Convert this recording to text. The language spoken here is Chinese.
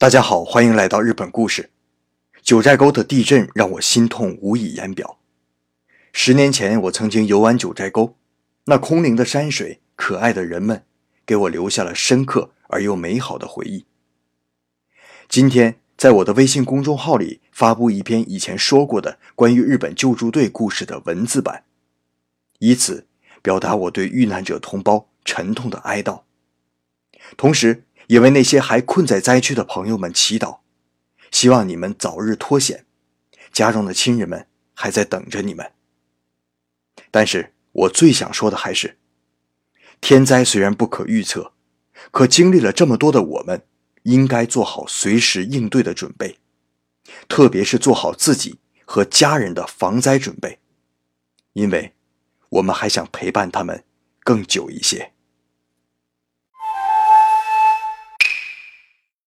大家好，欢迎来到日本故事。九寨沟的地震让我心痛无以言表。10年前我曾经游玩九寨沟，那空灵的山水，可爱的人们，给我留下了深刻而又美好的回忆。今天在我的微信公众号里发布一篇以前说过的关于日本救助队故事的文字版，以此表达我对遇难者同胞沉痛的哀悼，同时也为那些还困在灾区的朋友们祈祷，希望你们早日脱险，家中的亲人们还在等着你们。但是我最想说的还是，天灾虽然不可预测，可经历了这么多的我们，应该做好随时应对的准备，特别是做好自己和家人的防灾准备，因为我们还想陪伴他们更久一些。